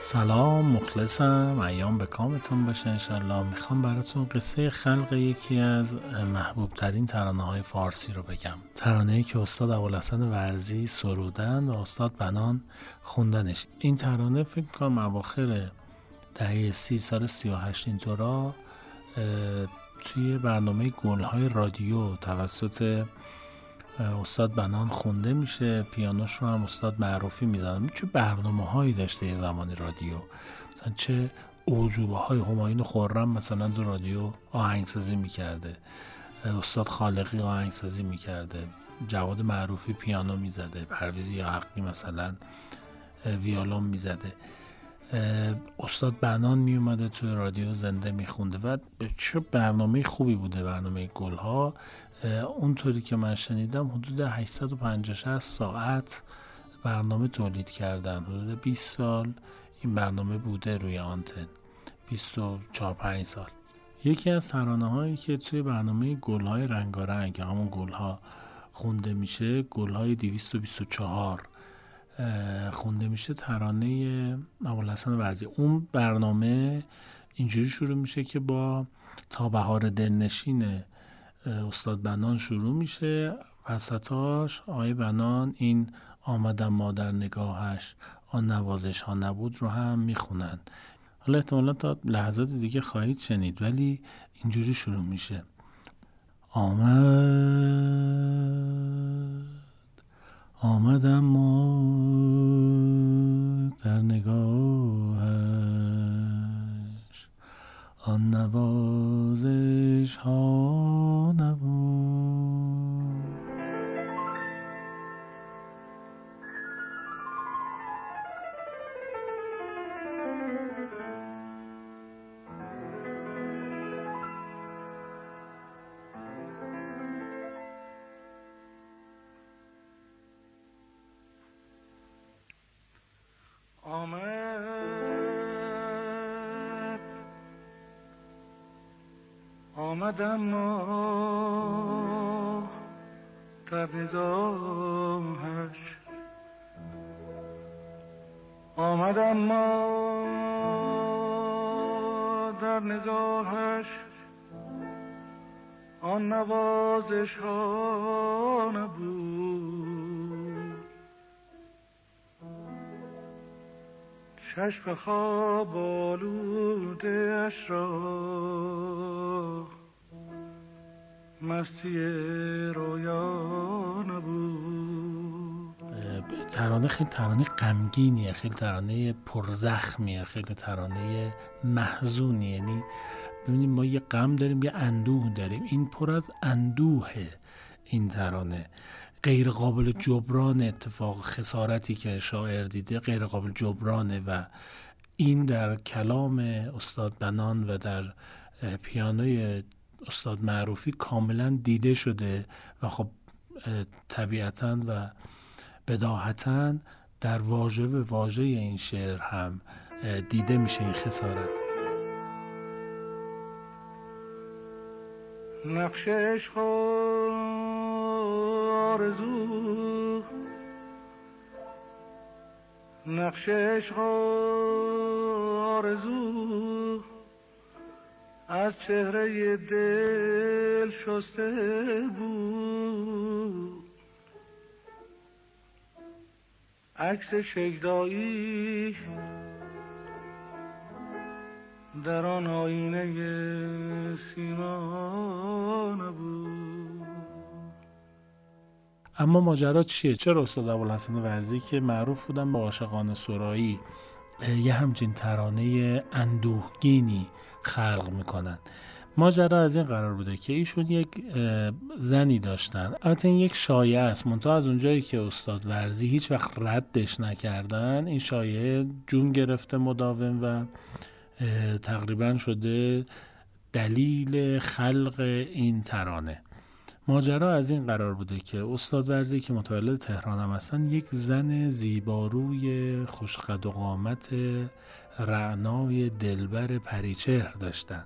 سلام، مخلصم. ایام به کامتون باشه انشالله. میخوام براتون قصه خلق یکی از محبوب ترین ترانه های فارسی رو بگم. ترانه‌ای که استاد ابوالحسن ورزی سرودن و استاد بنان خوندنش. این ترانه فکر کنم اواخر دهه 30 سال 38 اینطورا توی برنامه گل های رادیو توسط استاد بنان خونده میشه. پیانوش رو هم استاد معروفی میزنه. چه برنامه‌هایی داشته یه زمانی رادیو، مثلا چه اوجوبه‌های همایون خرم مثلا تو رادیو آهنگسازی میکرده، استاد خالقی آهنگسازی میکرده، جواد معروفی پیانو میزده، پرویزی یا حقی مثلا ویولون میزده، استاد بنان می اومده توی رادیو زنده میخونده و چه برنامه خوبی بوده برنامه گلها. اونطوری که من شنیدم حدود 850 ساعت برنامه تولید کردن. حدود 20 سال این برنامه بوده روی آنتن، 24-5 سال. یکی از ترانه هایی که توی برنامه گلهای رنگارنگ همون گلها خونده میشه، گلهای 224 خونده میشه، ترانه ابوالحسن ورزی. اون برنامه اینجوری شروع میشه که با تا بهار دلنشین استاد بنان شروع میشه. وسطاش آقای بنان این آمدم مادر نگاهش، آن نوازش ها نبود رو هم میخونن. حالا احتمالا تا لحظات دیگه خواهید شنید، ولی اینجوری شروع میشه. آمدم مادر نگاهش، آن نوازش ها نبود. آمدم مادر نگاهش، آمدم مادر نگاهش، آن نوازش ها نبود. چشم خواب آلوده اش را مستی رویا نبود. ترانه خیلی ترانه غمگینیه، خیلی ترانه پرزخمیه، خیلی ترانه محزونی. یعنی ببینید ما یه غم داریم، یه اندوه داریم. این پر از اندوهه. این ترانه غیر قابل جبران اتفاق خسارتی که شاعر دیده غیر قابل جبرانه و این در کلام استاد بنان و در پیانوی استاد معروفی کاملا دیده شده و خب طبیعتاً و بداهتاً در واژه به واژه این شعر هم دیده میشه این خسارت. نقش عشق آرزو، نقش عشق آرزو از چهره دل شسته بود. عکس شیدایی در آن آینه سیما نبود. اما ماجرا چیه؟ چرا استاد ابوالحسن ورزی که معروف بودن به عاشقانه سرایی یه همچین ترانه اندوهگینی خلق میکنن؟ ماجرا از این قرار بوده که ایشون یک زنی داشتن. البته این یک شایعه است، منتها از اونجایی که استاد ورزی هیچ وقت ردش نکردن، این شایعه جون گرفته مداوم و تقریبا شده دلیل خلق این ترانه. ماجرا از این قرار بوده که استاد ورزی که متولد تهران هم هستن، یک زن زیباروی خوشقد و قامت رعنای دلبر پریچهر داشتن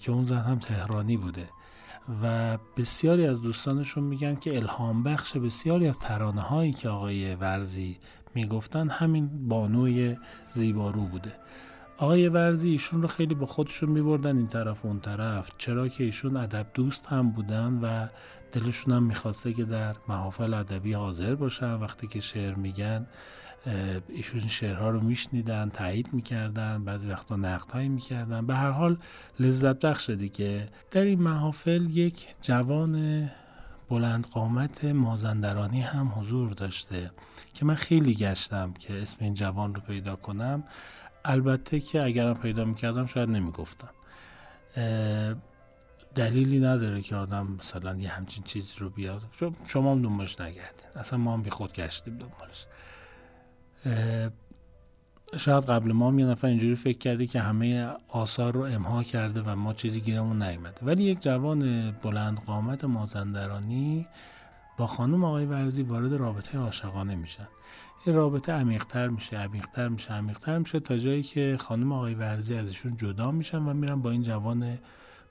که اون زن هم تهرانی بوده. و بسیاری از دوستانشون میگن که الهام بخش بسیاری از ترانه هایی که آقای ورزی میگفتن همین بانوی زیبارو بوده. آقای ورزی ایشون رو خیلی به خودشون میبردن این طرف و اون طرف، چرا که ایشون ادب دوست هم بودن و دلشون هم میخواسته که در محافل ادبی حاضر باشن. وقتی که شعر میگن ایشون شعرها رو میشنیدن، تایید میکردن، بعضی وقتا نقدهایی میکردن. به هر حال لذت بخش دیگه. در این محافل یک جوان بلند قامت مازندرانی هم حضور داشته که من خیلی گشتم که اسم این جوان رو پیدا کنم، البته که اگرم پیدا میکردم شاید نمیگفتم. دلیلی نداره که آدم مثلا یه همچین چیزی رو بیاد، شما هم دنبالش نگردین، اصلا ما هم بی خود گشتیم دنبالش. شاید قبل ما هم یه نفر اینجوری فکر کرده که همه آثار رو امحا کرده و ما چیزی گیرمون نیامده، ولی یک جوان بلند قامت مازندرانی با خانم آقای ورزی وارد رابطه عاشقانه میشن. این رابطه عمیق‌تر میشه تا جایی که خانم آقای ورزی ازشون جدا میشن و میرن با این جوان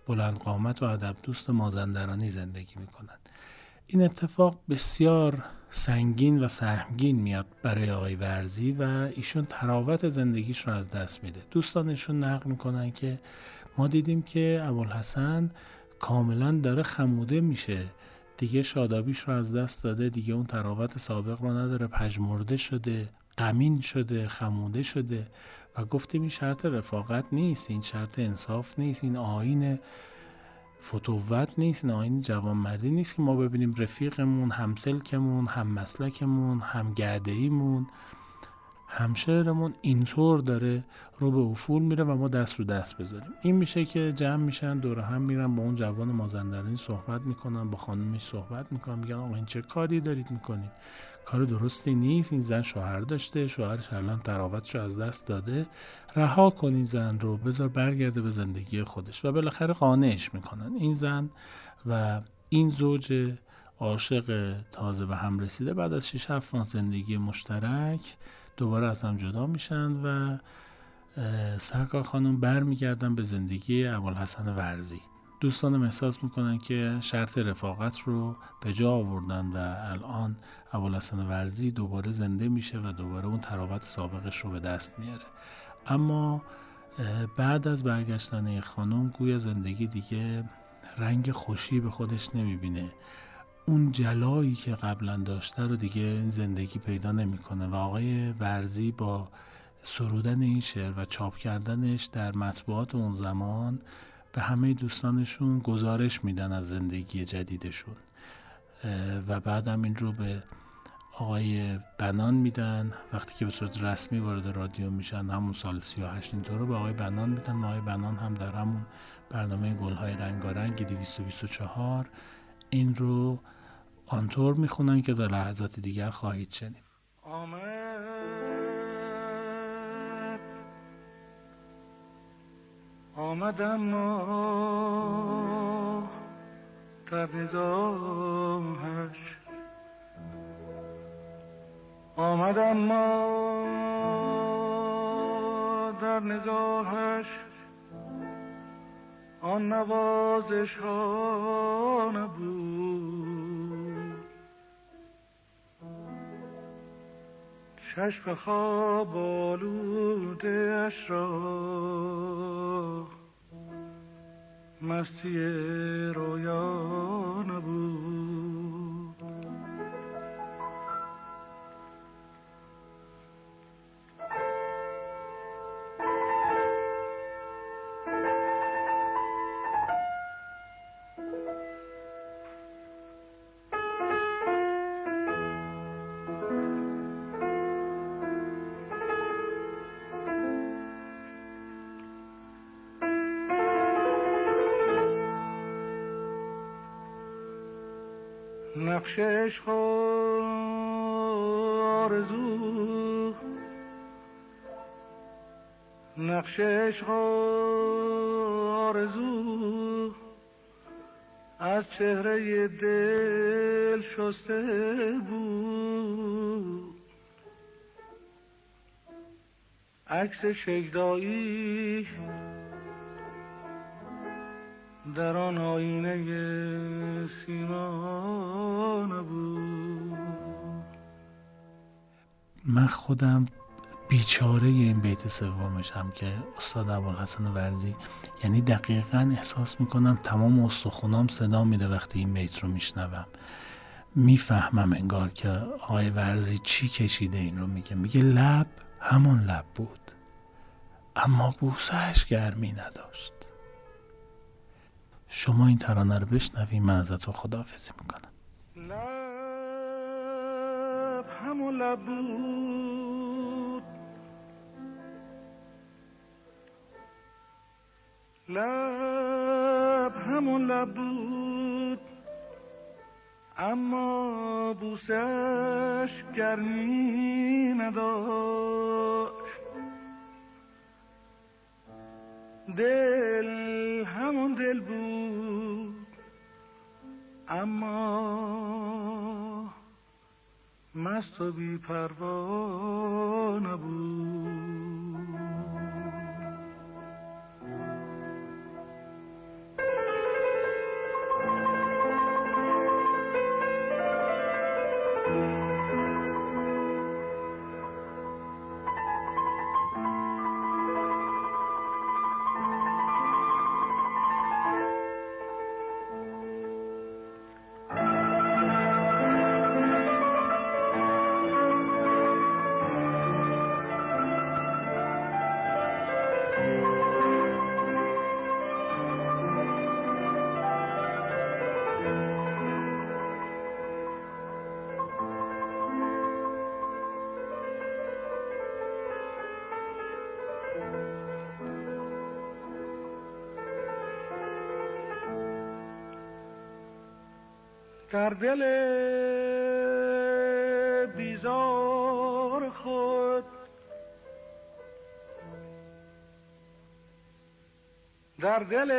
بلند قامت و ادب دوست مازندرانی زندگی میکنن. این اتفاق بسیار سنگین و سهمگین میاد برای آقای ورزی و ایشون تراوت زندگیش رو از دست میده. دوستانشون نقل میکنن که ما دیدیم که ابوالحسن کاملا داره خموده میشه، دیگه شادابیش رو از دست داده، دیگه اون تراوت سابق رو نداره، پژمرده شده، غمین شده، خموده شده. و گفتیم این شرط رفاقت نیست، این شرط انصاف نیست، این آیین فتوت نیست، این آیین جوانمردی نیست که ما ببینیم رفیقمون، همسلکمون، هممسلکمون، همگعده‌ایمون، همشهرمون اینطور داره رو به افول میره و ما دست رو دست بذاریم. این میشه که جمع میشن، دور هم میرن، با اون جوان مازندرانی صحبت میکنن، با خانمش صحبت میکنن، میگن آقا این چه کاری دارید میکنید، کار درستی نیست، این زن شوهر داشته، شوهرش الان تراوتش رو از دست داده، رها کن این زن رو، بذار برگرده به زندگی خودش. و بالاخره قانعش میکنن. این زن و این زوج عاشق تازه به هم رسیده بعد از 6-7 ماه زندگی مشترک دوباره از هم جدا میشن و سرکار خانم برمیگردن به زندگی ابوالحسن ورزی. دوستانم احساس میکنن که شرط رفاقت رو به جا آوردن و الان ابوالحسن ورزی دوباره زنده میشه و دوباره اون تراوت سابقش رو به دست میاره. اما بعد از برگشتن خانم گویا زندگی دیگه رنگ خوشی به خودش نمیبینه، اون جلایی که قبلا داشته رو دیگه زندگی پیدا نمی‌کنه و آقای ورزی با سرودن این شعر و چاپ کردنش در مطبوعات اون زمان به همه دوستانشون گزارش میدن از زندگی جدیدشون و بعدم این رو به آقای بنان میدن. وقتی که به صورت رسمی وارد رادیو میشن همون سال 38 این طور رو به آقای بنان میدن و آقای بنان هم در همون برنامه گلهای رنگارنگ 224 این رو آنطور میخونن که در لحظات دیگر خواهید شنید. آمد اما تبداهش، آمد اما در نزاهش، آن نوازش ها نبود، چشم خواب آلوده اش را مستی رویا نبود. نقش عشق و آرزو، نقش عشق و آرزو از چهره دل شسته بود، عکس شیدایی در آن آینه سیما نبود. من خودم بیچاره این بیت سومشم که استاد ابوالحسن ورزی، یعنی دقیقاً احساس میکنم تمام استخونام صدا میده وقتی این بیت رو میشنوم. میفهمم انگار که آقای ورزی چی کشیده این رو میگه. میگه لب همون لب بود، اما بوسهش گرمی نداشت. شما این ترانه رو بشنوید، من ازتون خداحافظی میکنم. لب همون لب بود، لب همون لب بود، اما بوسش گرمی نداشت. دل همون دل بود، اما مست و بی پروا نبود. در دل بیزار خود، در دل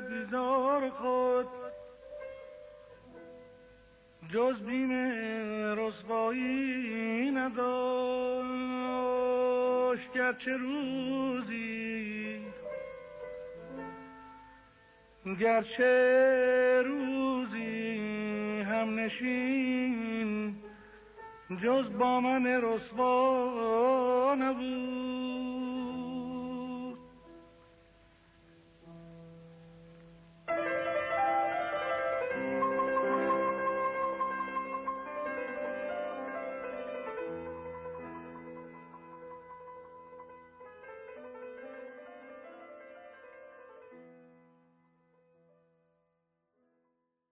بیزار خود، جز بیم رسوایی نداشت. گرچه روزی هم نشین، جز با من رسوا نبود.